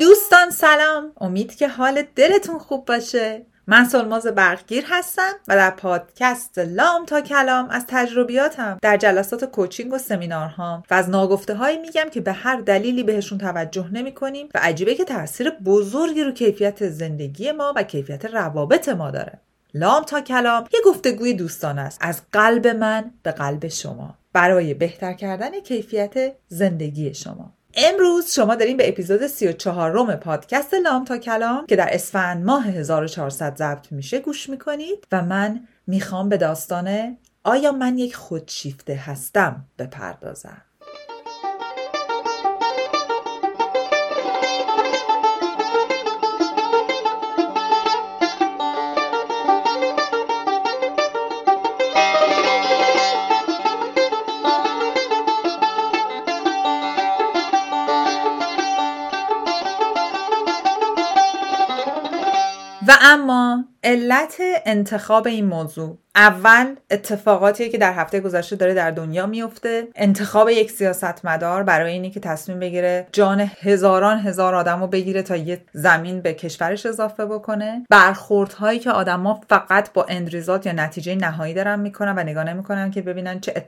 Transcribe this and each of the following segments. دوستان سلام، امید که حال دلتون خوب باشه. من سلماز برقگیر هستم و در پادکست لام تا کلام از تجربیاتم در جلسات کوچینگ و سمینارهام و از ناگفته‌هایی میگم که به هر دلیلی بهشون توجه نمی‌کنیم و عجیبه که تأثیر بزرگی رو کیفیت زندگی ما و کیفیت روابط ما داره. لام تا کلام یه گفتگوی دوستانه است، از قلب من به قلب شما، برای بهتر کردن کیفیت زندگی شما. امروز شما دارین به اپیزود 34 پادکست لام تا کلام که در اسفند ماه 1400 ضبط میشه گوش میکنید و من میخوام به داستان آیا من یک خودشیفته هستم بپردازم. و اما علت انتخاب این موضوع، اول اتفاقاتیه که در هفته گذشته داره در دنیا میفته. انتخاب یک سیاستمدار برای اینی که تصمیم بگیره جان هزار آدمو بگیره تا یه زمین به کشورش اضافه بکنه. برخوردهایی که آدما فقط با اندریزات یا نتیجه نهایی دارن میکنن و نگاه نمیکنن که ببینن چه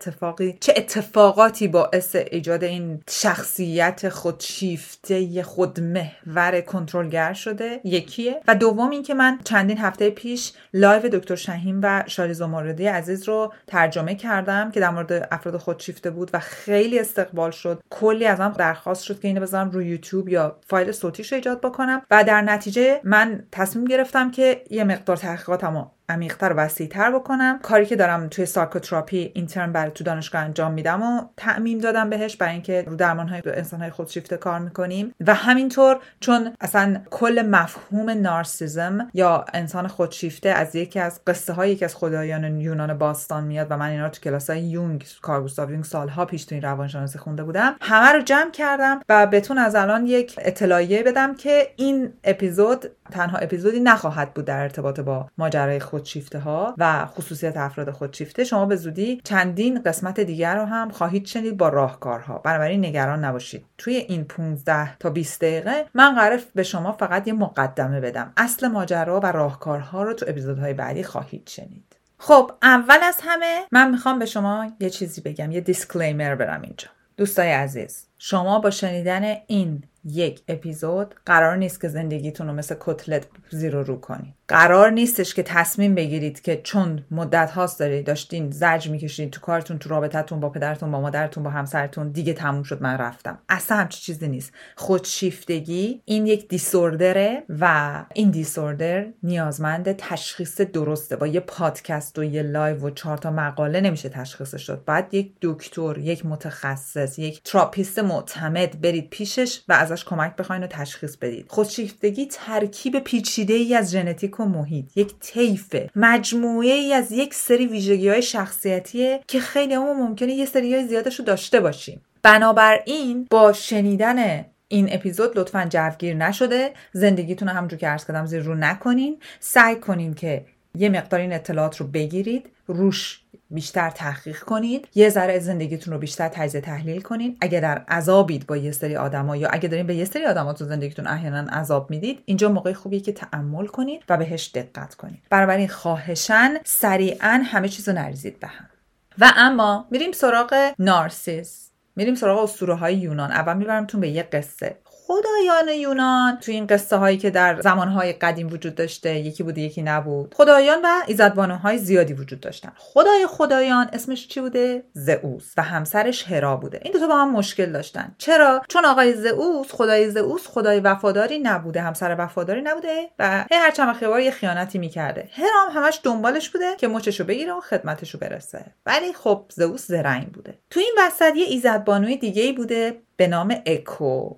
اتفاقاتی باعث ایجاد این شخصیت خودشیفته خودمحور کنترلگر شده، یکیه. و دوم اینکه من چندین هفته پیش لایو دکتر شهیم و زمارده عزیز رو ترجمه کردم که در مورد افراد خودشیفته بود و خیلی استقبال شد. کلی ازم درخواست شد که اینو بذارم روی یوتیوب یا فایل صوتیش رو ایجاد بکنم و در نتیجه من تصمیم گرفتم که یه مقدار تحقیقاتمو عمیق‌تر و وسیع‌تر بکنم. کاری که دارم توی سایکوتراپی اینترن برای تو دانشگاه انجام میدم و تعمیم دادم بهش، برای اینکه رو درمان‌های انسان‌های خودشیفته کار می‌کنیم و همینطور چون اصلا کل مفهوم نارسیسم یا انسان خودشیفته از یکی از قصه‌های یکی از خدایان یونان باستان میاد و من اینا رو تو کلاس‌های یونگ، کارگوستاو یونگ سال‌ها پیش تو این روانشناسی خونده بودم، همه رو جمع کردم و بهتون از الان یک اطلاعیه بدم که این اپیزود تنها اپیزودی نخواهد بود در ارتباط با ماجرای خودشیفته ها و خصوصیت افراد خودشیفته. شما به زودی چندین قسمت دیگر رو هم خواهید شنید با راهکارها، بنابراین نگران نباشید. توی این 15 تا 20 دقیقه من قراره به شما فقط یه مقدمه بدم. اصل ماجرا و راهکارها رو تو اپیزودهای بعدی خواهید شنید. خب اول از همه من میخوام به شما یه چیزی بگم، یه دیسکلیمر برم اینجا. دوستای عزیز، شما با شنیدن این یک اپیزود قرار نیست که زندگیتون رو مثل کتلت زیر و رو کنید. قرار نیستش که تصمیم بگیرید که چون مدت هاست داشتین زجر میکشید تو کارتون، تو رابطتون با پدرتون، با مادرتون، با همسرتون، دیگه تموم شد من رفتم. اصلا همچین چیزی نیست. خودشیفتگی این یک دیسوردره و این دیسوردر نیازمند تشخیص درسته. با یه پادکست و یه لایو و 4 تا مقاله نمیشه تشخیصش داد. باید یک دکتر، یک متخصص، یک تراپیست معتمد برید پیشش و ازش کمک بخواین و تشخیص بدید. خودشیفتگی ترکیب پیچیده‌ای از ژنتیک و محیط، یک طیفه، مجموعه‌ای از یک سری ویژگی‌های شخصیتیه که خیلی هم ممکنه یه سریای زیادش رو داشته باشیم. بنابراین با شنیدن این اپیزود لطفاً جوگیر نشده، زندگیتون رو همونجوری که عرض کردم زیر رو نکنین. سعی کنین که یه مقدار این اطلاعات رو بگیرید، روش بیشتر تحقیق کنید، یه ذره زندگیتون رو بیشتر تجزیه تحلیل کنید. اگه در عذابید با یه سری آدما یا اگه دارین به یه سری آدما تو زندگیتون احیانا عذاب میدید، اینجا موقع خوبیه که تأمل کنید و بهش دقت کنید. بنابراین خواهشاً سریعاً همه چیزو نریزید به هم. و اما میریم سراغ نارسیس، میریم سراغ اسطوره‌های یونان. اول میبرمتون به یه قصه. خدایان یونان تو این قصه هایی که در زمانهای قدیم وجود داشته، یکی بوده یکی نبود، خدایان و ایزدبانوهای زیادی وجود داشتن. خدای خدایان اسمش چی بوده؟ زئوس و همسرش هرا بوده. این دوتا با هم مشکل داشتن. چرا؟ چون آقای زئوس، خدای زئوس، خدای وفاداری نبوده، همسر وفاداری نبوده و هر چند وقت یه خیانتی میکرده. هرا هم همش دنبالش بوده که مچشو بگیره و خدمتشو برسه، ولی خب زئوس زرنگ بوده. تو این وسط یه ایزدبانوی دیگه‌ای بوده به نام اکو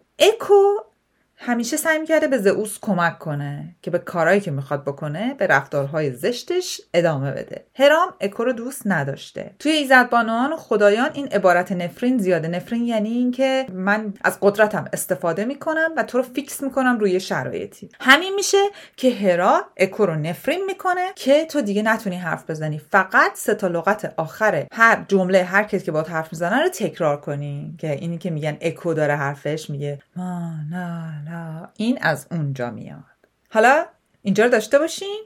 همیشه سعی می‌کرده به زئوس کمک کنه که به کارهایی که می‌خواد بکنه، به رفتارهای زشتش ادامه بده. هرام اکو رو دوست نداشته. توی ایزدبانوان و خدایان این عبارت نفرین زیاده. نفرین یعنی اینکه من از قدرتم استفاده می‌کنم و تو رو فیکس می‌کنم روی شرایطی. همین میشه که هرا اکو رو نفرین می‌کنه که تو دیگه نتونی حرف بزنی، فقط 3 تا لغت آخر هر جمله هر کسی که باهات حرف می‌زنه رو تکرار کنی. که اینی که میگن اکو داره حرفش میگه ما نه این از اونجا میاد. حالا اینجا رو داشته باشین،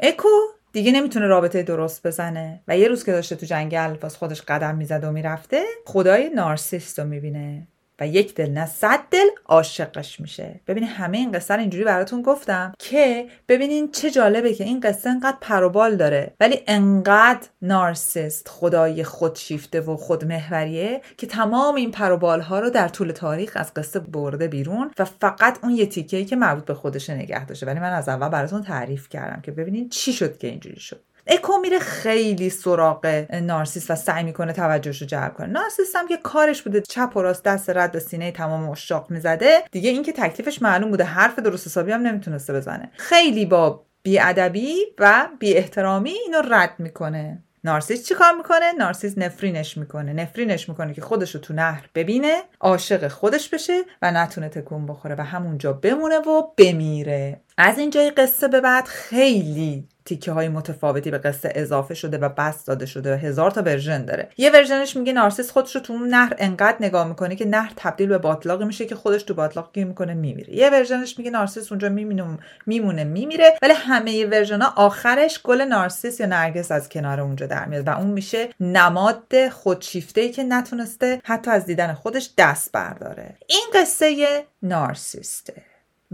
اکو دیگه نمیتونه رابطه درست بزنه و یه روز که داشته تو جنگل باز خودش قدم میزد و میرفته، خدای نارسیست رو میبینه و یک دل نه صد دل عاشقش میشه. ببینین همه این قصه اینجوری براتون گفتم که ببینین چه جالبه که این قصه انقدر پروبال داره ولی انقدر نارسیست خدای خودشیفته و خودمحوریه که تمام این پروبال‌ها رو در طول تاریخ از قصه برده بیرون و فقط اون یه تیکه‌ای که مربوط به خودش نگه داشته. ولی من از اول براتون تعریف کردم که ببینین چی شد که اینجوری شد. اکو میره خیلی سراغ نارسیس و سعی میکنه توجهشو جلب کنه. نارسیس هم که کارش بوده چپ و راست دست رد به سینه تمام عشاق میزده، دیگه این که تکلیفش معلوم بوده، حرف درست حسابی هم نمیتونسته بزنه. خیلی با بی‌ادبی و بی‌احترامی اینو رد میکنه. نارسیس چی کار میکنه؟ نارسیس نفرینش میکنه که خودشو تو نهر ببینه، عاشق خودش بشه و نتونه تکون بخوره و همونجا بمونه و بمیره. از اینجای قصه به بعد خیلی تیکه های متفاوتی به قصه اضافه شده و بس داده شده و 1000 تا ورژن داره. یه ورژنش میگه نارسیس خودش رو تو اون نهر انقدر نگاه میکنه که نهر تبدیل به باتلاق میشه که خودش تو باتلاق گیر میکنه میمیره. یه ورژنش میگه نارسیس اونجا میمونه میمیره. ولی همه ورژن‌ها آخرش گل نارسیس یا نرگس از کنار اونجا در میاد و اون میشه نماد خودشیفته‌ای که نتونسته حتی از دیدن خودش دست برداره. این قصه نارسیسته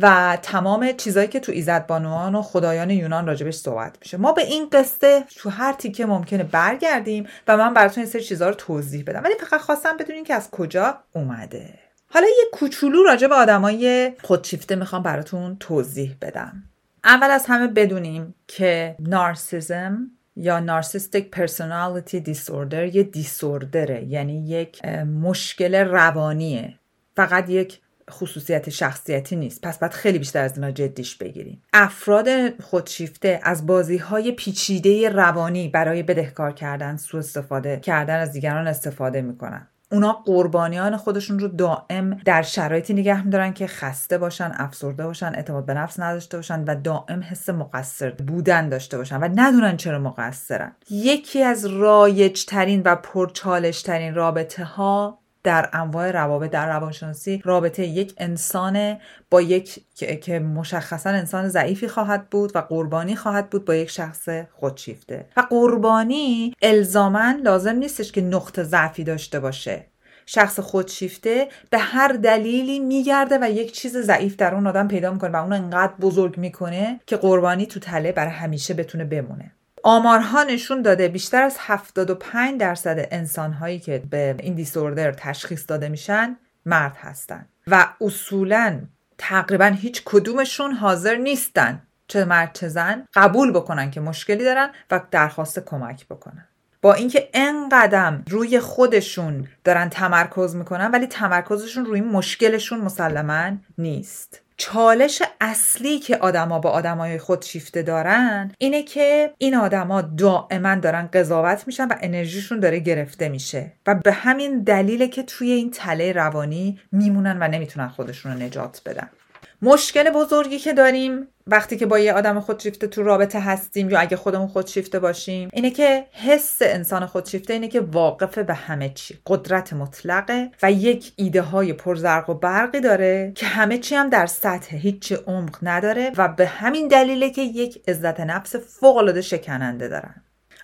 و تمام چیزایی که تو ایزد بانوان و خدایان یونان راجبش صحبت میشه. ما به این قصه تو هر تیکه ممکنه برگردیم و من براتون این سری چیزا رو توضیح بدم، ولی فقط خواستم بدونین که از کجا اومده. حالا یه کوچولو راجب آدمای خودشیفته میخوام براتون توضیح بدم. اول از همه بدونیم که نارسیسم یا نارسیستیک پرسونالیتی دیسوردر یه دیسوردره، یعنی یک مشکل روانیه، فقط یک خصوصیت شخصیتی نیست. پس باید خیلی بیشتر از اینا جدیش بگیریم. افراد خودشیفته از بازی‌های پیچیده روانی برای بدهکار کردن، سوء استفاده کردن از دیگران استفاده می‌کنن. اونا قربانیان خودشون رو دائم در شرایطی نگه می‌دارن که خسته باشن، افسرده باشن، اعتماد به نفس نداشته باشن و دائم حس مقصر بودن داشته باشن و ندونن چرا مقصرن. یکی از رایج‌ترین و پرچالش‌ترین رابطه‌ها در انواع روابط در روانشناسی رابطه یک انسان با یک که مشخصا انسان ضعیفی خواهد بود و قربانی خواهد بود با یک شخص خودشیفته. و قربانی الزاماً لازم نیستش که نقطه ضعفی داشته باشه. شخص خودشیفته به هر دلیلی میگرده و یک چیز ضعیف در اون آدم پیدا میکنه و اون انقدر بزرگ میکنه که قربانی تو تله برای همیشه بتونه بمونه. آمارها نشون داده بیشتر از 75% انسان‌هایی که به این دیسوردر تشخیص داده میشن مرد هستن و اصولاً تقریباً هیچ کدومشون حاضر نیستن، چه مرد چه زن، قبول بکنن که مشکلی دارن و درخواست کمک بکنن. با اینکه انقدر روی خودشون دارن تمرکز میکنن ولی تمرکزشون روی مشکلشون مسلماً نیست. چالش اصلی که آدما با آدمای خودشیفته دارن اینه که این آدما دائما دارن قضاوت میشن و انرژیشون داره گرفته میشه و به همین دلیله که توی این تله روانی میمونن و نمیتونن خودشون رو نجات بدن. مشکل بزرگی که داریم وقتی که با یه آدم خودشیفته تو رابطه هستیم یا اگه خودمون خودشیفته باشیم اینه که حس انسان خودشیفته اینه که واقف به همه چی، قدرت مطلقه و یک ایده های پرزرق و برقی داره که همه چی هم در سطح، هیچ عمق نداره و به همین دلیله که یک عزت نفس فوق العاده شکننده دارن.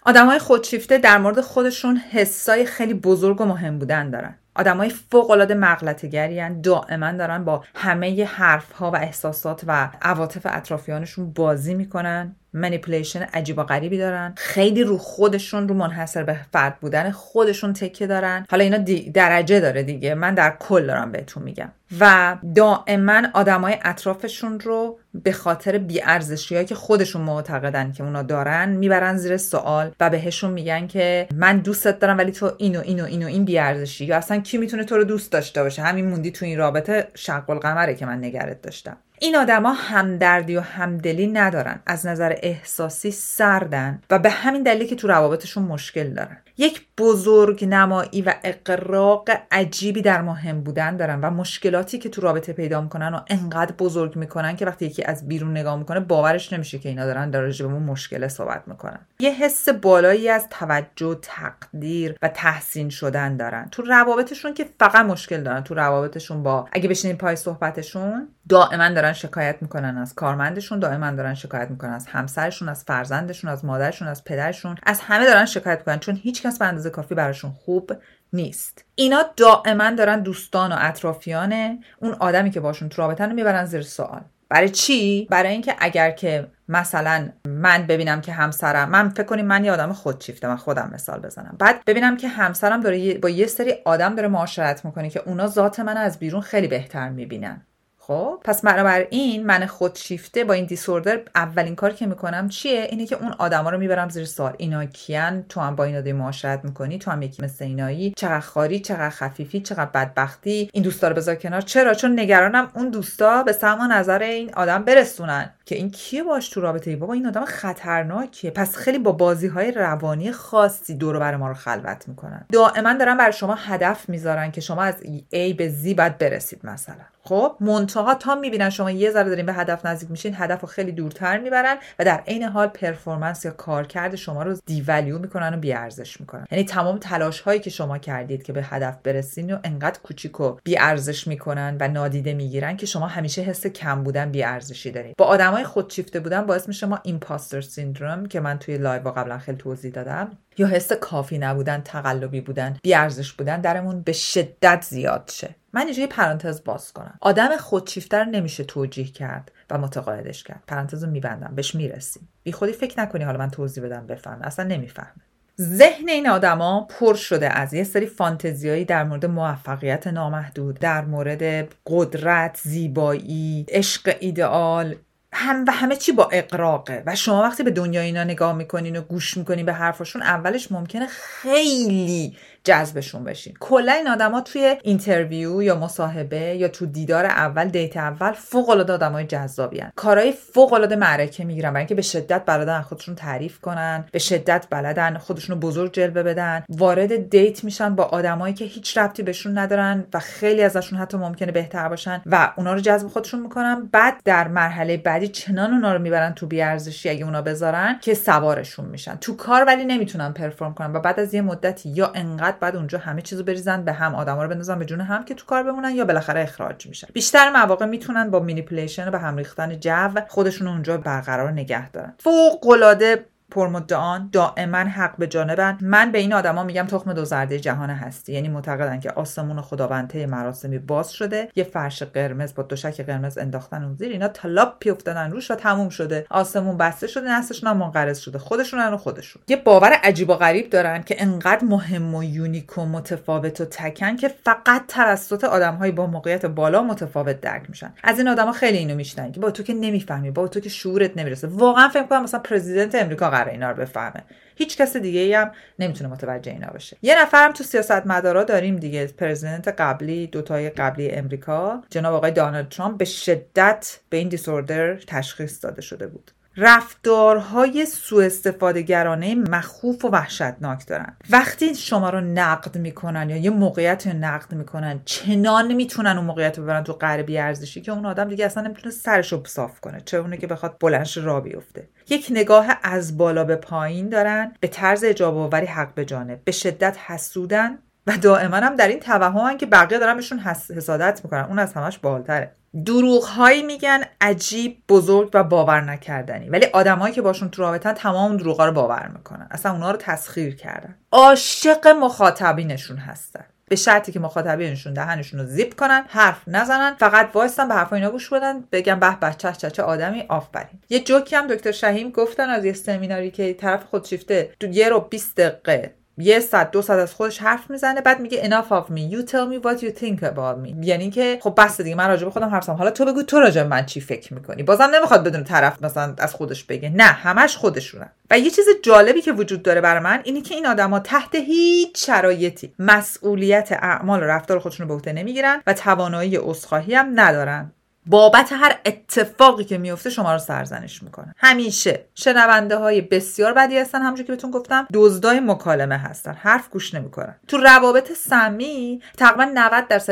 آدمای خودشیفته در مورد خودشون حسای خیلی بزرگ و مهم بودن دارن. آدمای فوق‌العاده مغلطه‌گری‌اند، دائما دارن با همه حرف‌ها و احساسات و عواطف اطرافیانشون بازی میکنن، منیپولیشن عجیب و غریبی دارن، خیلی رو خودشون، رو منحصر به فرد بودن خودشون تکیه دارن. حالا اینا درجه داره دیگه، من در کل دارم بهتون میگم. و دائما آدمای اطرافشون رو به خاطر بی‌ارزشی‌هایی که خودشون معتقدن که اونا دارن میبرن زیر سوال و بهشون میگن که من دوستت دارم ولی تو اینو اینو اینو این بی‌ارزشی، یا اصلا کی میتونه تو رو دوست داشته باشه، همین موندی تو این رابطه، شق القمره که من نگرت داشتم. این آدما همدردی و همدلی ندارن، از نظر احساسی سردن و به همین دلیل که تو روابطشون مشکل دارن. یک بزرگ نمایی و اقراق عجیبی در مهم بودن دارن و مشکلاتی که تو رابطه پیدا میکنن و انقدر بزرگ میکنن که وقتی یکی از بیرون نگاه میکنه باورش نمیشه که اینا دارن در رابطه مشکل صحبت میکنن. یه حس بالایی از توجه، تقدیر و تحسین شدن دارن تو روابطشون که فقط مشکل دارن تو روابطشون با، اگه بشینین پای صحبتشون دائما دارن شکایت میکنن از کارمندشون، دائما دارن شکایت میکنن از همسرشون، از فرزندشون، از مادرشون، از پدرشون، از همه دارن شکایت میکنن، چون هیچ کس به اندازه کافی براشون خوب نیست. اینا دائما دارن دوستان و اطرافیان اون آدمی که باشون تو رابطن رو میبرن زیر سوال. برای چی؟ برای اینکه اگر که مثلا من ببینم که همسرم، من فکر کنیم من یه آدم خودشیفته، من خودم مثال بزنم، بعد ببینم که همسرم داره با یه سری آدم داره معاشرت میکنه که اونا ذات منو از بیرون خیلی بهتر میبینن. خب پس برابر این من خودشیفته با این دیسوردر اولین کار که میکنم چیه؟ اینه که اون آدما رو میبرم زیر سوال. اینا کیان؟ تو هم با اینا داری معاشرت میکنی؟ تو هم یکی مثل اینایی؟ چقدر خاری، چقدر خفیفی، چقدر بدبختی. این دوستا رو بذار کنار. چرا؟ چون نگرانم اون دوستا به سمع و نظر این آدم برسونن که این کیه باش تو رابطه ای؟ بابا این آدم خطرناکه. پس خیلی با بازی‌های روانی خاصی دور و بر ما رو خلوت میکنن. دائما دارن برای شما هدف میذارن که شما از A به Z بعد برسید مثلا. خب منتها تا میبینن شما یه ذره دارین به هدف نزدیک میشین، هدف رو خیلی دورتر میبرن و در عین حال پرفورمنس یا کارکرد شما رو دیولیو میکنن و بیارزش میکنن. یعنی تمام تلاش هایی که شما کردید که به هدف برسین رو انقدر کوچیک و بیارزش میکنن و نادیده میگیرن که شما همیشه حس کم بودن، بیارزشی دارید. با آدمای خودشیفته بودن باعث میشه ما ایمپاستر سیندروم که من توی لایو قبلا خیلی توضیح دادم، یا حس کافی نبودن، تقلبی بودن، بیارزش بودن درمون به شدت زیاد شه. من اینجا یه پرانتز باز کنم. آدم خودشیفته رو نمیشه توجیه کرد و متقاعدش کرد. پرانتز رو میبندم، بهش میرسیم. بی خودی فکر نکنی حالا من توضیح بدم بفهمه، اصلا نمیفهمه. ذهن این آدما پر شده از یه سری فانتزیایی در مورد موفقیت نامحدود، در مورد قدرت، زیبایی، عشق ایدئال، هم و همه چی با اقراقه. و شما وقتی به دنیای اینا نگاه میکنین و گوش میکنین به حرفاشون، اولش ممکنه خیلی جذبشون بشین. کلا این آدما توی اینترویو یا مصاحبه یا تو دیدار اول، دیت اول، فوق العاده آدمای جذابی ان. کارهای فوق العاده معرکه میگیرن، برای اینکه به شدت بلدن خودشون تعریف کنن، به شدت بلدن خودشون رو بزرگ جلوه بدن. وارد دیت میشن با آدمایی که هیچ ربطی بهشون ندارن و خیلی ازشون حتی ممکنه بهتر باشن و اونا رو جذب خودشون میکنن. بعد در مرحله بعدی چنان اونا رو میبرن تو بی‌ارزشی اگه اونا بذارن که سوارشون میشن. تو کار ولی نمیتونن پرفورم کنن و بعد از یه مدتی یا انقدر بعد اونجا همه چیزو بریزن به هم، آدما رو بندازن به جون هم که تو کار بمونن یا بالاخره اخراج میشن. بیشتر مواقع میتونن با مانیپولیشن و به هم ریختن جو خودشون اونجا برقرار نگه دارن. فوق العاده پرمدعان، دائما حق به جانبن. من به این آدما میگم تخم دو زرده جهان هستی. یعنی معتقدن که آسمون خداونده مراسمی باز شده، یه فرش قرمز با دوشک قرمز انداختن اون زیر، اینا طلاپ پیافتادن روش و تموم شده، آسمون بسته شده، نسلشون هم منقرض شده، خودشونن و خودشون. یه باور عجیب و غریب دارن که انقدر مهم و یونیک و متفاوت و تکن که فقط توسط آدم‌های با موقعیت بالا متفاوت درک میشن. از این آدما خیلی اینو میشنن که با تو که نمیفهمی، با تو که شعورت نمیرسه. واقعا فکر کنم مثلا پرزیدنت آمریکا اینا رو بفهمه، هیچ کس دیگه‌ای هم نمیتونه متوجه اینا بشه. یه نفرم تو سیاستمدارا داریم دیگه، پرزیدنت قبلی، دوتای قبلی امریکا، جناب آقای دونالد ترامپ، به شدت به این دیسوردر تشخیص داده شده بود. رفتارهای سوء استفاده گرانه مخوف و وحشتناک دارن. وقتی شما رو نقد میکنن یا یه موقعیت رو نقد میکنن، چنان میتونن اون موقعیت رو ببرن تو قره بی‌ارزشی که اون آدم دیگه اصلا نمیتونه سرش رو صاف کنه، چه اونه که بخواد بلندش را بیفته. یک نگاه از بالا به پایین دارن، به طرز اجاب آوری حق به جانب، به شدت حسودن و دائما هم در این توهمن که بقیه دارن بهشون حسادت میکنن، اون از همش بالاتره. دروغ‌هایی میگن عجیب، بزرگ و باور نکردنی، ولی آدمایی که باشون تو رابطن تمام دروغا رو باور میکنن، اصلا اونا رو تسخیر کردن. عاشق مخاطبینشون هستن، به شرطی که مخاطبینشون دهنشون رو زیپ کنن، حرف نزنن، فقط وایسن به حرفای اینا گوش بدن، بگن به به چه چه چه آدمی، آفرین. یه جوکی هم دکتر شهیم گفتن از یه سمیناری که طرف خودشیفته تو یه رو 20 دقیقه 100-200 از خودش حرف میزنه، بعد میگه enough of me, you tell me what you think about me. یعنی که خب بس دیگه، من راجع به خودم حرف زدم، حالا تو بگو تو راجع به من چی فکر میکنی. بازم نمیخواد بدون طرف مثلا از خودش بگه، نه همش خودشونه. و یه چیز جالبی که وجود داره برای من اینه که این آدما تحت هیچ شرایطی مسئولیت اعمال و رفتار خودشونو به عهده نمیگیرن و توانایی عذرخواهی هم ندارن. بابت هر اتفاقی که میفته شما رو سرزنش میکنن. همیشه شنونده های بسیار بدی هستن، همونجوری که بهتون گفتم دزدای مکالمه هستن، حرف گوش نمیکنن. تو روابط سمی تقریبا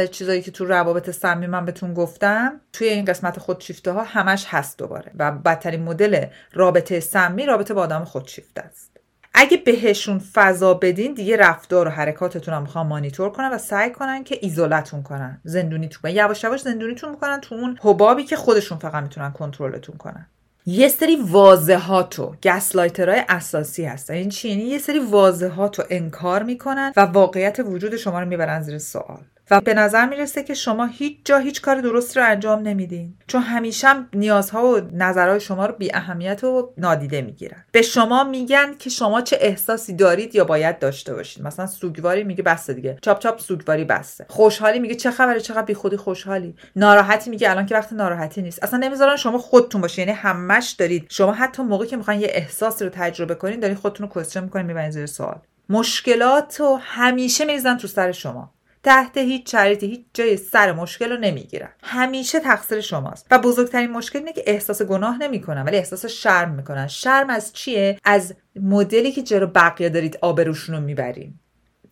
90% چیزایی که تو روابط سمی من بهتون گفتم توی این قسمت خودشیفته ها همش هست دوباره. و بدترین مدل رابطه سمی رابطه با آدم خودشیفته است. اگه بهشون فضا بدین دیگه رفتار و حرکاتتون رو میخوام مانیتور کنن و سعی کنن که ایزولتون کنن، زندونیتون کنن، یواش یواش زندونیتون میکنن تو اون حبابی که خودشون فقط میتونن کنترلتون کنن. یه سری واضحات و گسلایترهای اساسی هستن. این چی؟ یعنی یه سری واضحات رو انکار میکنن و واقعیت وجود شما رو میبرن زیر سوال و به نظر میرسه که شما هیچ جا هیچ کار درست رو انجام نمیدین، چون همیشه نیازها و نظرهای شما رو بی اهمیت و نادیده میگیرن. به شما میگن که شما چه احساسی دارید یا باید داشته باشید. مثلا سوگواری میگه بسته دیگه، چاپ چاپ سوگواری بسته. خوشحالی میگه چه خبره، چقدر بی خودی خوشحالی. ناراحتی میگه الان که وقت ناراحتی نیست. اصلا نمیذارن شما خودتون باشید، یعنی همش دارید شما حتی موقعی که میخواین یه احساسی رو تجربه کنین دارین خودتون رو کوشش میکنین، میبرین زیر سوال. مشکلاتو همیشه میذارن تو سر شما. تحت هیچ شرایطی هیچ جای سر مشکل رو نمیگیرن. همیشه تقصیر شماست. و بزرگترین مشکل اینه که احساس گناه نمیکنن ولی احساس شرم میکنن. شرم از چیه؟ از مدلی که جلو بقیه دارید آبروشون رو میبرین.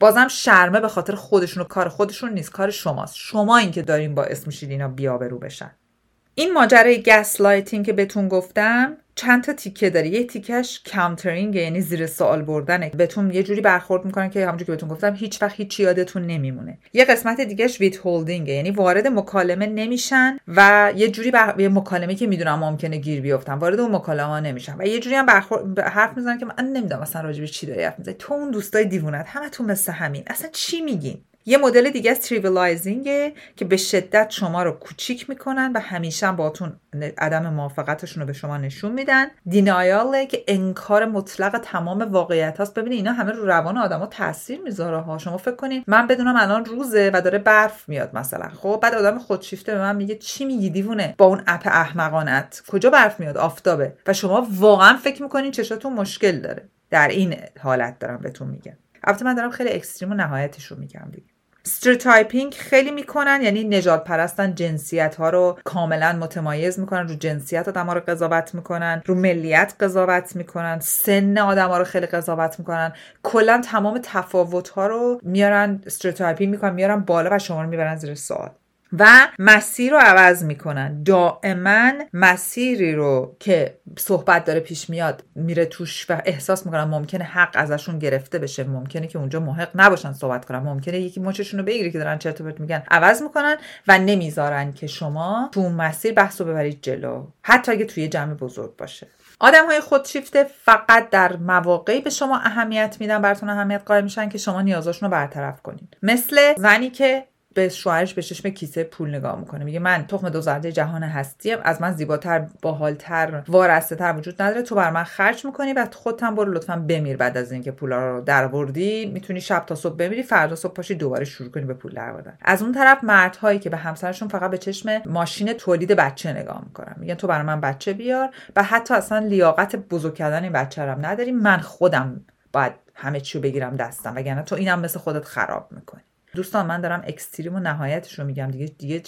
بازم شرمه به خاطر خودشون و کار خودشون نیست، کار شماست. شما این که دارین باعث میشید اینا بی‌آبرو بشن. این ماجرای گسلایتینگ که بهتون گفتم چند تا تیکه داره. یه تیکش کانترینگ، یعنی زیر سوال بردنه، بهتون یه جوری برخورد میکنن که همونجوری که بهتون گفتم هیچ وقت هیچ یادتون نمیمونه. یه قسمت دیگهش ویت هولدینگ، یعنی وارد مکالمه نمیشن و یه جوری به مکالمه که میدونم ممکنه گیر بیافتن وارد اون مکالمه نمیشن و یه جوری هم حرف میزنن که من نمیدونم مثلا راجع به چی داری حرف میزنی، تو اون دوستای دیوونه‌ت همتون مثل همین، اصلا چی میگین. یه مدل دیگه از تریویلایزینگه که به شدت شما رو کوچیک میکنن و همیشه باهاتون عدم موافقتشون رو به شما نشون میدن. دینایاله که انکار مطلق تمام واقعیت هاست. ببینید اینا همه رو روان آدما تاثیر میذاره ها. شما فکر کنید من بدونم الان روزه و داره برف میاد مثلا، خب بعد آدم خودشیفته به من میگه چی میگی دیوونه با اون اپ احمقانت، کجا برف میاد، آفتابه، و شما واقعا فکر میکنین چشاتون مشکل داره. در این حالت دارم بهتون میگم. البته من دارم خیلی اکستریم و نهایتش رو میگم دیگه. استریوتایپینگ خیلی میکنن، یعنی نژاد پرستن، جنسیت ها رو کاملا متمایز میکنن، رو جنسیت آدما رو قضاوت میکنن، رو ملیت قضاوت میکنن، سن آدما رو خیلی قضاوت میکنن، کلا تمام تفاوت ها رو میارن استریوتایپینگ میکنن، میارن بالا و شما رو میبرن زیر سوال و مسیر رو عوض میکنن. دائما مسیری رو که صحبت داره پیش میاد میره توش و احساس میکنن ممکنه حق ازشون گرفته بشه، ممکنه که اونجا محق نباشن صحبت کنن، ممکنه یکی مچشون رو بگیره که دارن چرت و پرت میگن، عوض میکنن و نمیذارن که شما تو مسیر بحثو ببرید جلو، حتی اگه توی جمع بزرگ باشه. آدم‌های خودشیفته فقط در مواقعی به شما اهمیت میدن، براتون اهمیت قائل میشن که شما نیازاشون رو برطرف کنید. مثل زنی که به شوهرش به چشم کیسه پول نگاه میکنه، میگه من تخم دو زرده جهان هستیم، از من زیباتر، باحالتر، وارسته‌تر وجود نداره، تو بر من خرج میکنی و خودت هم برو لطفاً بمیر، بعد از اینکه پولا رو درآوردی میتونی شب تا صبح بمیری، فردا صبح پاشی دوباره شروع کنی به پول درآوردن. از اون طرف مردهایی که به همسرشون فقط به چشم ماشین تولید بچه نگاه میکنن، میگن تو بر من بچه بیار و حتی اصلا لیاقت بزرگ کردن این بچه رو نداری، من خودم باید همه چی رو بگیرم دستم وگرنه تو اینم مثل خودت خراب میکنی. دوستان من دارم اکستریم و نهایتش رو میگم دیگه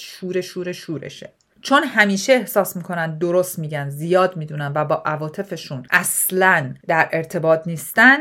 شورشه. چون همیشه احساس میکنن درست میگن، زیاد میدونن و با عواطفشون اصلاً در ارتباط نیستن،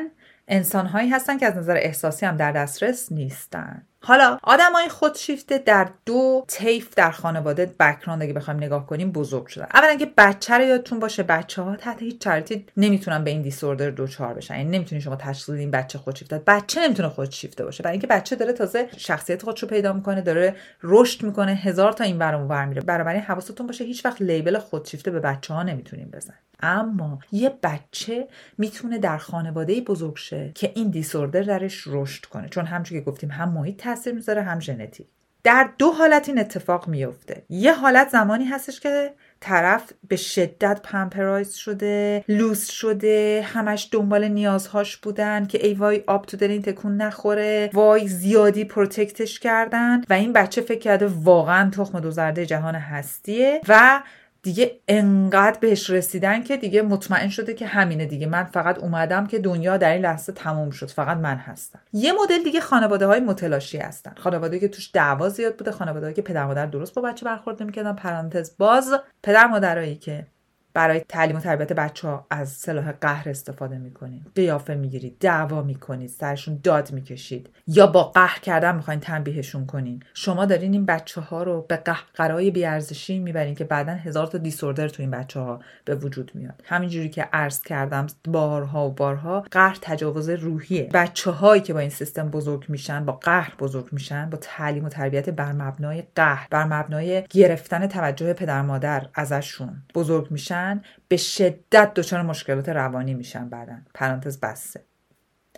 انسان‌هایی هستن که از نظر احساسی هم در دسترس نیستن. حالا آدمای خودشیفته در دو طیف در خانواده بک‌گراند اگه بخوایم نگاه کنیم بزرگ شدن. اولا که بچه رو یادتون باشه، بچه‌ها تحت هیچ شرایطی نمیتونن به این دیسوردر دوچار بشن. یعنی نمیتونین شما تشخیص بدین بچه خودشیفته. بچه نمیتونه خودشیفته باشه، برای اینکه بچه داره تازه شخصیت خودشو پیدا میکنه، داره رشد میکنه، هزار تا این برام ور میره. بنابراین حواستون باشه هیچ وقت لیبل خودشیفته به بچه‌ها نمیتونین بزنین. اما یه بچه میتونه در خانواده‌ای بزرگ شه که این دیسوردر درش رشد کنه، چون همونجوری که گفتیم هم محیط تاثیر میذاره هم ژنتیک. در دو حالت این اتفاق میفته. یه حالت زمانی هستش که طرف به شدت پمپرایز شده، لوس شده، همش دنبال نیازهاش بودن که ای وای آب تو دل این تکون نخوره، وای زیادی پروتکتش کردن و این بچه فکر کرده واقعا تخم دو زرده جهان هستیه و دیگه انقدر بهش رسیدن که دیگه مطمئن شده که همینه دیگه، من فقط اومدم که دنیا در این لحظه تموم شد، فقط من هستم. یه مدل دیگه خانواده‌های متلاشی هستن، خانواده‌ای که توش دعوا زیاد بوده، خانواده‌ای که پدر مادر درست با بچه برخورد نمی‌کردن، پرانتز باز پدر مادرایی که برای تعلیم و تربیت بچه‌ها از سلاح قهر استفاده میکنید، قیافه میگیرید، دعوا میکنید، سرشون داد میکشید یا با قهر کردن میخواین تنبیهشون کنین. شما دارین این بچه‌ها رو به قهقرای بی‌ارزشی میبرین که بعداً هزار تا دیسوردر تو این بچه‌ها به وجود میاد. همینجوری که عرض کردم بارها و بارها، قهر تجاوز روحیه. بچه‌هایی که با این سیستم بزرگ میشن، با قهر بزرگ میشن، با تعلیم و تربیت بر مبنای قهر، بر مبنای گرفتن توجه پدر مادر ازشون بزرگ میشن، به شدت دچار مشکلات روانی میشن بعداً. پرانتز بسته.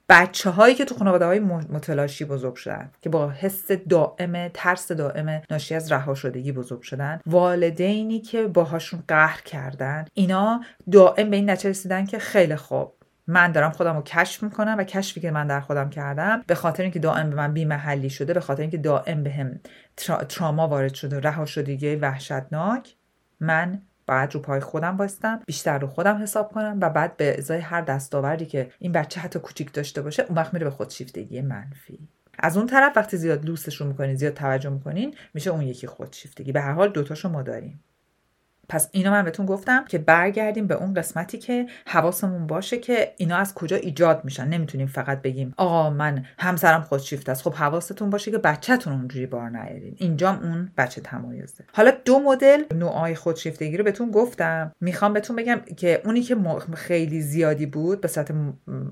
بچه هایی که تو خانواده‌های متلاشی بزرگ شدن، که با حس دائم ترس دائم ناشی از رها شدگی بزرگ شدن، والدینی که باهاشون قهر کردن، اینا دائم به این نتیجه رسیدن که خیلی خوب، من دارم خودم رو کشف میکنم و کشفی که من در خودم کردم به خاطر اینکه دائم به من بی‌محلی شده، به خاطر اینکه دائم بهم تروما وارد شده، رها شدگی وحشتناک، من بعد رو پای خودم وایستم، بیشتر رو خودم حساب کنم و بعد به ازای هر دستاوردی که این بچه حتی کوچیک داشته باشه، اون وقت میره به خودشیفتگی منفی. از اون طرف وقتی زیاد لوسش رو میکنین، زیاد توجه میکنین، میشه اون یکی خودشیفتگی. به هر حال دوتاشو ما داریم. پس اینا من بهتون گفتم که برگردیم به اون قسمتی که حواسمون باشه که اینا از کجا ایجاد میشن. نمیتونیم فقط بگیم آقا من همسرم خودشیفته است. خب حواستون باشه که بچه‌تون اونجوری بار نیارین. اینجام اون بچه تمایزه. حالا دو مدل نوعای خودشیفتگی رو بهتون گفتم. میخوام بهتون بگم که اونی که خیلی زیادی بود، به صورت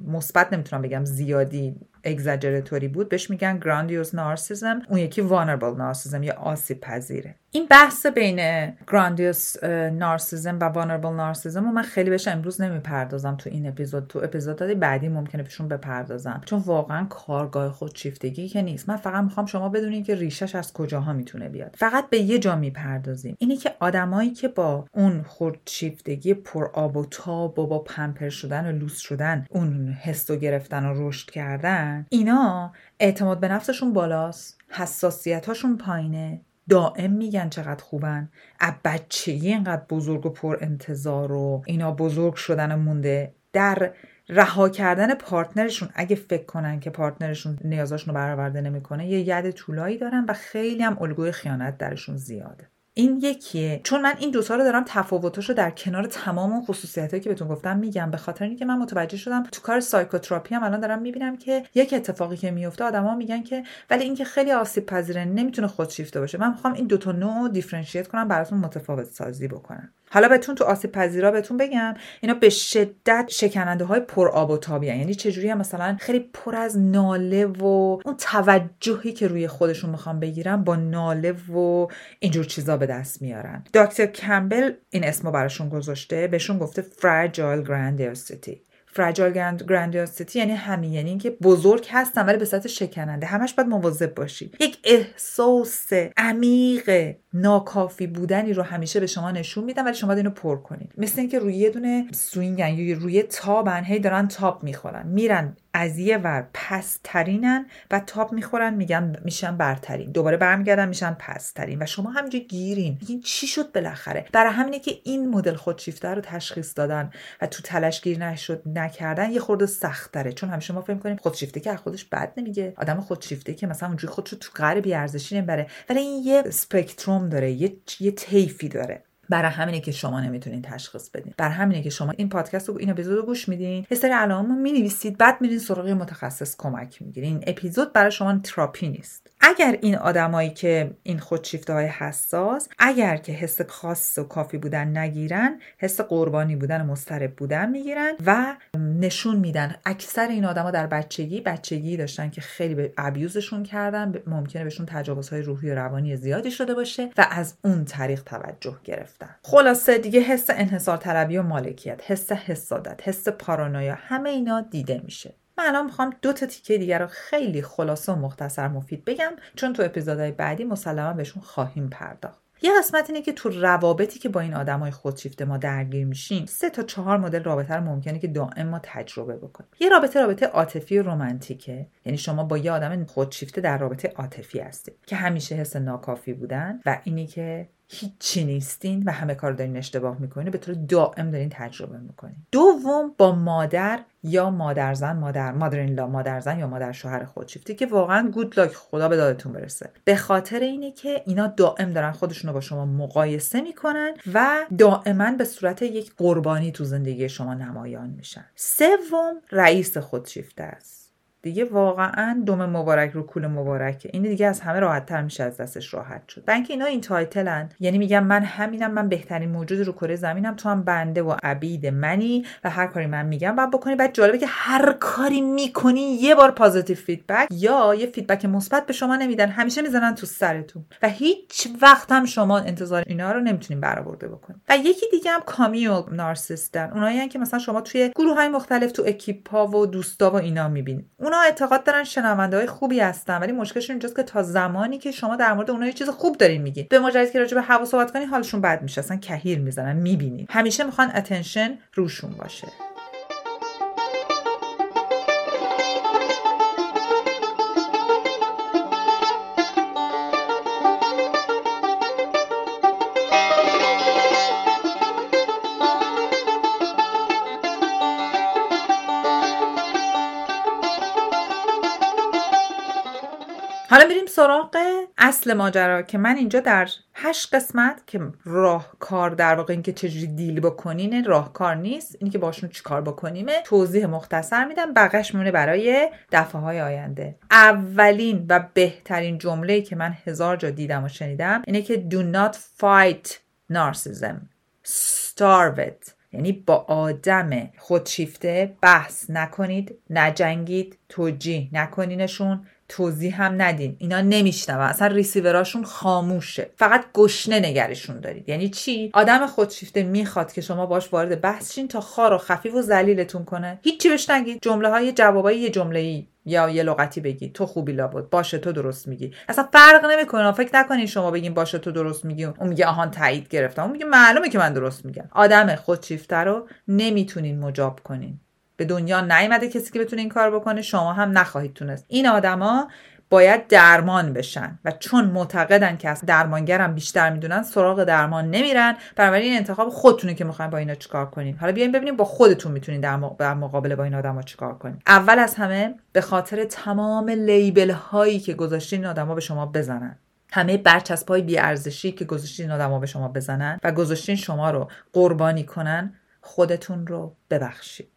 مثبت نمیتونم بگم زیادی، اگزاجراتوری بود، بهش میگن grandiose narcissism. اون یکی vulnerable narcissism یا آسیب پذیره. این بحث بین grandiose narcissism و vulnerable narcissism رو من خیلی بهش امروز نمیپردازم تو این اپیزود، تو اپیزودهای بعدی ممکنه بهشون بپردازم، چون واقعا کارگاه خودشیفتگی که نیست. من فقط میخوام شما بدونین که ریشش از کجاها میتونه بیاد. فقط به یه جا میپردازیم، اینی که آدمایی که با اون خودشیفتگی پر آب و تاب و با پمپر شدن و لوس شدن اون حسو گرفتن و رشد کردن، اینا اعتماد به نفسشون بالاست، حساسیتاشون پایینه، دائم میگن چقدر خوبن، از بچگی اینقدر بزرگ و پر انتظار و اینا بزرگ شدن مونده. در رها کردن پارتنرشون، اگه فکر کنن که پارتنرشون نیازاشون رو برآورده نمیکنه، یه ید طولایی دارن و خیلی هم الگوی خیانت درشون زیاده. این یکیه. چون من این دوتا رو دارم تفاوتاشو در کنار تمام اون خصوصیتایی که بهتون گفتم میگم، به خاطر اینکه من متوجه شدم تو کار سایکوتراپی هم الان دارم میبینم که یک اتفاقی که میفته، آدما میگن که ولی این که خیلی آسیب پذیره، نمیتونه خودشیفته باشه. من میخوام این دوتا نوع دیفرنشییت کنم، براتون متفاوت سازی بکنم. حالا بهتون تو آسیب پذیرا بهتون بگم، اینا به شدت شکننده های پر آب و تابی هن. یعنی چجوری هم مثلا خیلی پر از ناله و اون توجهی که روی خودشون میخوان بگیرن با ناله و اینجور چیزا به دست میارن. دکتر کمبل این اسمو براشون گذاشته، بهشون گفته Fragile Grandiosity. Fragile Grandiosity یعنی همین، یعنی که بزرگ هستن ولی به صورت شکننده. همش باید مواظب باشی. یک احساس عمیق ناکافی بودنی رو همیشه به شما نشون میدن ولی شما باید اینو پر کنید. مثل اینکه روی یه دونه سوینگن یا روی تابن، هی دارن تاب میخورن، میرن از یه ور پس ترینن و تاب میخورن، میگن میشن برترین، دوباره برمیگردن میشن پس ترین و شما همینجوری گیرین. این چی شد بالاخره؟ برای همینه که این مدل خودشیفته رو تشخیص دادن و تو تلاش گیر نکردن یه خورده سخت تره، چون همیشه ما فکر می‌کنیم خودشیفته که خودش بد نمیگه، آدم خودشیفته که مثلا اونجوری خودشو تو قهر بی‌ارزشی نمیبره، ولی این یه اسپکتروم داره، یه طیفی داره. برای همینه که شما نمیتونین تشخیص بدین، برای همینه که شما این پادکست رو، این اپیزود رو گوش میدین، یه سری علائمو می‌نویسید، بعد میرین سراغ متخصص کمک میگیرین. این اپیزود برای شما تراپی نیست. اگر این آدمایی که این خودشیفته‌های حساس، اگر که حس خاص و کافی بودن نگیرن، حس قربانی بودن و مضطرب بودن میگیرن و نشون میدن. اکثر این آدما در بچگی داشتن که خیلی به ابیوزشون کردن، ممکنه بهشون تجاوزهای روحی و روانی زیادی شده باشه و از اون طریق توجه گرفتن. خلاصه دیگه حس انحصار طلبی و مالکیت، حس حسادت، حس پارانویا، همه اینا دیده میشه. من الان میخوام دو تا تیکه دیگر رو خیلی خلاصه و مختصر مفید بگم، چون تو اپیزودهای بعدی مسلما بهشون خواهیم پرداخت. یه قسمت اینه که تو روابطی که با این آدمای خودشیفته ما درگیر میشیم، 3 تا 4 مدل رابطه رو ممکنه که دائم ما تجربه بکنیم. یه رابطه عاطفی و رمانتیکه، یعنی شما با یه آدم خودشیفته در رابطه عاطفی هستید که همیشه حس ناکافی بودن و اینی که هیچی نیستین و همه کار دارین اشتباه میکنین، به طور دائم دارین تجربه میکنین. دوم، با مادر یا مادرزن، مادرینلا، مادرزن یا مادر شوهر خودشیفتی که واقعا گود لاک، خدا به دادتون برسه. به خاطر اینه که اینا دائم دارن خودشونو با شما مقایسه میکنن و دائما به صورت یک قربانی تو زندگی شما نمایان میشن. سوم، رئیس خودشیفته است. دیگه واقعا دم مبارک رو کول مبارکه. این دیگه از همه راحت تر میشه از دستش راحت شد. بنک اینا این تایتلن، یعنی میگم من همینم، من بهترین موجود رو کره زمینم، تو هم بنده و عبید منی و هر کاری من میگم باید بکنی. بعد جالبه که هر کاری میکنی یه بار پوزیتیو فیدبک یا یه فیدبک مثبت به شما نمیدن، همیشه میزنن تو سرتون و هیچ وقت هم شما انتظار اینا رو نمیتونین برآورده بکنید. و یکی دیگه هم کامیول نارسیستن، اونایین که مثلا شما توی گروهای مختلف تو اکیپ‌ها و دوستا و اینا میبینید. اونا اعتقاد دارن شنونده‌های خوبی هستن، ولی مشکلشون اینجاست که تا زمانی که شما در مورد اونها یه چیز خوب دارین میگین، به مجرد که راجع به هوا صحبت کنین حالشون بد میشه، اصلا کهیر میزنن. میبینین همیشه میخوان اتنشن روشون باشه. حالا بریم سراغ اصل ماجرا که من اینجا در 8 قسمت که راهکار، در واقع این که چجوری دیل بکنین، راهکار نیست، این که باشون چیکار بکنیمه، توضیح مختصر میدم، بقیه‌اش میمونه برای دفعه‌های آینده. اولین و بهترین جمله‌ای که من 1000 جا دیدم و شنیدم اینه که do not fight narcissism, starve it. یعنی با آدم خودشیفته بحث نکنید، نجنگید، توجیه نکنینشون، توضیح هم ندین، اینا نمیشنون، اصلا ریسیوراشون خاموشه، فقط گشنه نگرشون دارید. یعنی چی؟ آدم خودشیفته میخواد که شما باش وارد بحث شین تا خار و خفیف و ذلیلتون کنه، هیچی بهش نگید، جمله‌های جوابای یه جمله‌ای یا یه لغتی بگی، تو خوبی لابد، باشه تو درست میگی، اصلا فرق نمیکنه. فکر نکنین شما بگین باشه تو درست میگی اون میگه آهان تایید گرفتم، اون میگه معلومه که من درست میگم. آدم خودشیفته رو نمیتونین مجاب کنین، به دنیا نیامده کسی که بتونه این کار بکنه، شما هم نخواهید تونست. این آدما باید درمان بشن و چون معتقدن که از درمانگرم بیشتر میدونن سراغ درمان نمیرن، بنابراین انتخاب خودتونه که میخواین با اینا چیکار کنین. حالا بیاین ببینیم با خودتون میتونین در مقابله با این آدما چیکار کنین. اول از همه به خاطر تمام لیبل هایی که گذاشتین این آدما به شما بزنن، همه برچسب‌های بی ارزشی که گذاشتین آدما به شما بزنن و گذاشتین شما رو قربانی کنن، خودتون رو ببخشید.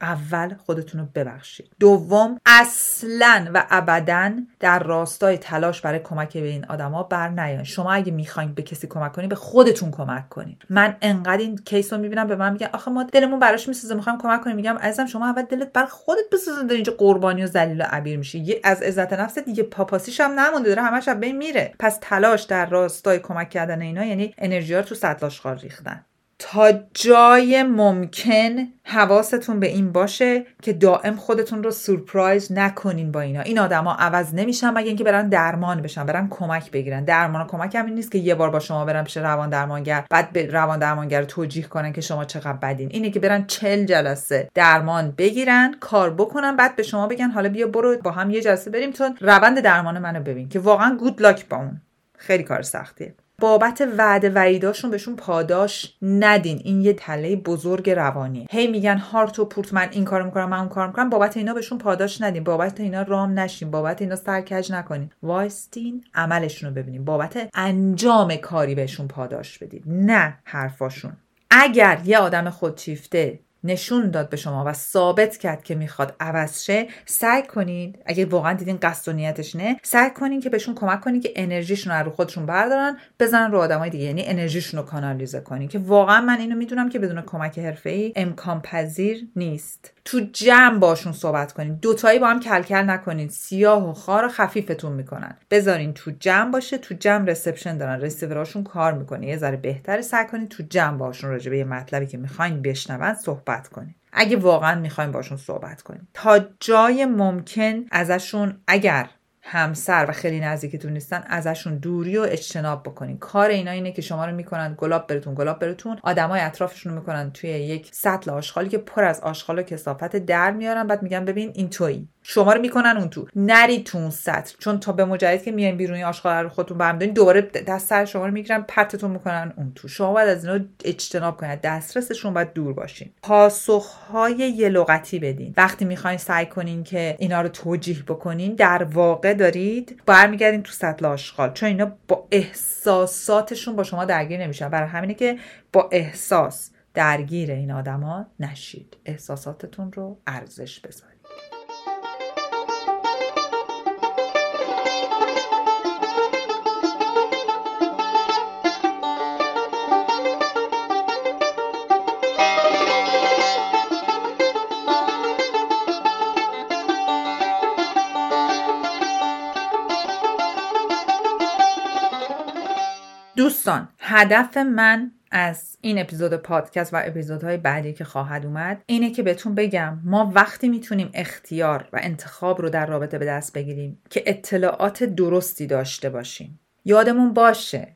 اول خودتون رو ببخشید. دوم، اصلاً و ابداً در راستای تلاش برای کمک به این آدما بر نیاین. شما اگه میخواین به کسی کمک کنین، به خودتون کمک کنین. من انقدر این کیس رو میبینم، به من میگن آخه ما دلمون براش میسوزه میخوایم کمک کنیم. میگم عزیزم شما اول دلت بر خودت بسوزه، در اینجا قربانی و ذلیل و عبیر میشی، از عزت نفس دیگه پاپاسیش هم نمونده، داره همش از بین میره. پس تلاش در راستای کمک کردن اینا، یعنی انرژی رو تو سطل آشغال ریختن. تا جای ممکن حواستون به این باشه که دائم خودتون رو سورپرایز نکنین با اینا. این آدما عوض نمیشن مگر اینکه برن درمان بشن، برن کمک بگیرن. درمان و کمک همین نیست که یه بار با شما برن پیش روان درمانگر، بعد به روان درمانگر توجیه کنن که شما چقدر بدین. اینه که برن 40 جلسه درمان بگیرن، کار بکنن، بعد به شما بگن حالا بیا برو با هم یه جلسه بریم تو روند درمان منو ببین، که واقعا گود لاک با اون. خیلی کار سختیه. بابت وعده وعیداشون بهشون پاداش ندین، این یه تله بزرگ روانی. هی میگن هارت و پورت، من این کارو میکنم، من اون کارو میکنم، بابت اینا بهشون پاداش ندین، بابت اینا رام نشین، بابت اینا سرکج نکنین. وایستین عملشون رو ببینین، بابت انجام کاری بهشون پاداش بدین، نه حرفاشون. اگر یه آدم خودشیفته نشون داد به شما و ثابت کرد که میخواد عوض شه، سعی کنین، اگه واقعا دیدین قصد و نیتش نه، سعی کنین که بهشون کمک کنین که انرژیشون رو خودشون بردارن، بزنن رو آدمای دیگه، یعنی انرژیشون رو کانالیزه کنین. که واقعا من اینو میدونم که بدون کمک حرفه‌ای امکان پذیر نیست. تو جمع باشون صحبت کنین، دوتایی با هم کلکل نکنین، سیاه و خار خفیفتون میکنن، بذارین تو جمع باشه. تو جمع رسپشن دارن، ریسیوراشون کار میکنه، یه ذره بهتره. سعی کنین تو جمع باشون راجع به مطلبی که میخواین بشنون صحبت کنین، اگه واقعا میخواین باشون صحبت کنین. تا جای ممکن ازشون، اگر همسر و خیلی نزدیکتون نیستن، ازشون دوری و اجتناب بکنین. کار اینا اینه که شما رو میکنن گلاب براتون، گلاب براتون، آدمای اطرافشون رو میکنن توی یک سطل آشغالی که پر از آشغال و کثافت در میارن، بعد میگن ببین این تویی. شما رو میکنن اون تو، نریتون سطح، چون تا به مجرد که میاین بیرون آشغال رو خودتون برمی دارین دوباره دست سر شما رو میگیرن پرتتون میکنن اون تو. شما باید از اینا اجتناب کنید، دسترسشون باید دور باشین. پاسخ‌های یه لغتی بدین. وقتی میخواین سعی کنین که اینا رو توجیه بکنین، در واقع دارید برمیگردین تو سطح آشغال، چون اینا با احساساتشون با شما درگیر نمیشن. برای همینه که با احساس درگیر این آدما نشید. احساساتتون رو ارزش بذارید. دوستان، هدف من از این اپیزود پادکست و اپیزودهای بعدی که خواهد اومد اینه که بهتون بگم ما وقتی میتونیم اختیار و انتخاب رو در رابطه به دست بگیریم که اطلاعات درستی داشته باشیم. یادمون باشه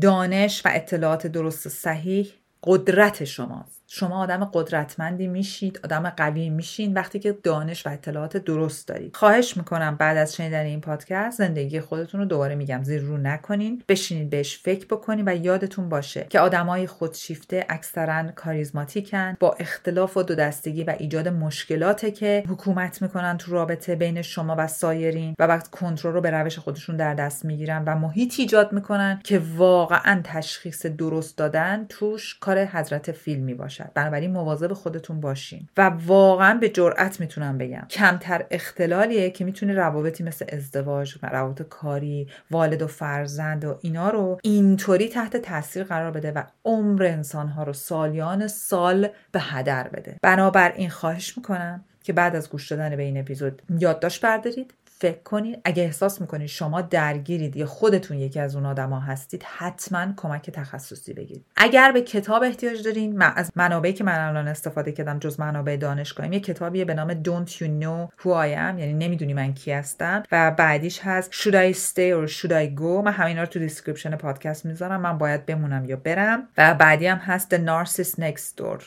دانش و اطلاعات درست و صحیح قدرت شماست. شما آدم قدرتمندی میشید، آدم قوی میشین وقتی که دانش و اطلاعات درست دارید. خواهش میکنم بعد از شنیدن این پادکست زندگی خودتون رو دوباره میگم زیر رو نکنین، بشینید بهش فکر بکنین و یادتون باشه که آدمای خودشیفته اکثرا کاریزماتیکن، با اختلاف و دو دستگی و ایجاد مشکلاته که حکومت میکنن تو رابطه بین شما و سایرین و وقت کنترل رو به روش خودشون در دست میگیرن و محیط ایجاد میکنن که واقعا تشخیص درست دادن توش کار حضرت فیلمی باشه. بنابراین مواظب خودتون باشین و واقعا به جرئت میتونم بگم کمتر اختلالیه که میتونه روابطی مثل ازدواج، روابط کاری، والد و فرزند و اینا رو اینطوری تحت تاثیر قرار بده و عمر انسانها رو سالیان سال به هدر بده. بنابراین خواهش میکنم که بعد از گوش دادن به این اپیزود یادداشت بردارید، فکر کنید، اگه احساس میکنید شما درگیرید یا خودتون یکی از اون آدما هستید، حتما کمک تخصصی بگیرید. اگر به کتاب احتیاج دارین، من از منابعی که من الان استفاده کردم جز منابع دانشگاهیم، یه کتابیه به نام Don't you know who I am، یعنی نمیدونی من کی هستم، و بعدیش هست Should I stay or should I go. من همینا رو تو دیسکریپشن پادکست میذارم، من باید بمونم یا برم. و بعدی هم هست The narcissist next door،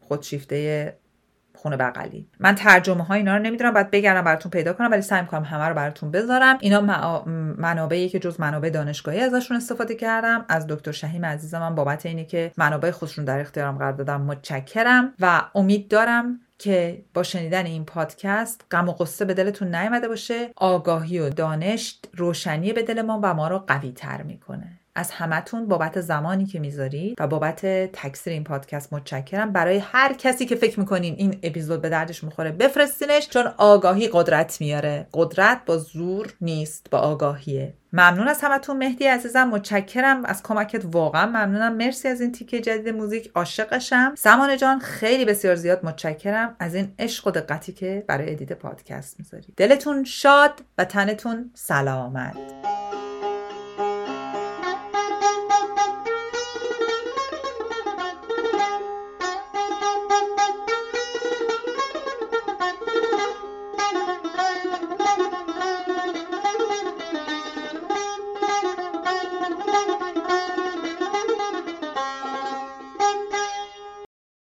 خودشیفته خونه بغلی. من ترجمه های اینا رو نمیدونم، بعد بگردم براتون پیدا کنم، ولی سعی میکنم همه رو براتون بذارم. اینا منابعی که جز منابع دانشگاهی ازشون استفاده کردم. از دکتر شهیم عزیزم بابت اینه که منابع خودشون در اختیارم قرار دادن متشکرم و امید دارم که با شنیدن این پادکست غم و غصه به دلتون نیامده باشه. آگاهی و دانش روشنی به دل ما و ما رو قوی‌تر میکنه. از همتون بابت زمانی که میذارید و بابت تکثیر این پادکست متشکرم. برای هر کسی که فکر میکنین این اپیزود به دردش میخوره بفرستینش، چون آگاهی قدرت میاره. قدرت با زور نیست، با آگاهیه. ممنون از همتون. مهدی عزیزم متشکرم از کمکت، واقعا ممنونم. مرسی از این تیکه جدید موزیک، عاشقشم. سمانه جان خیلی بسیار زیاد متشکرم از این عشق و دقتی که برای ادیت پادکست میذارید. دلتون شاد و تنتون سلامت.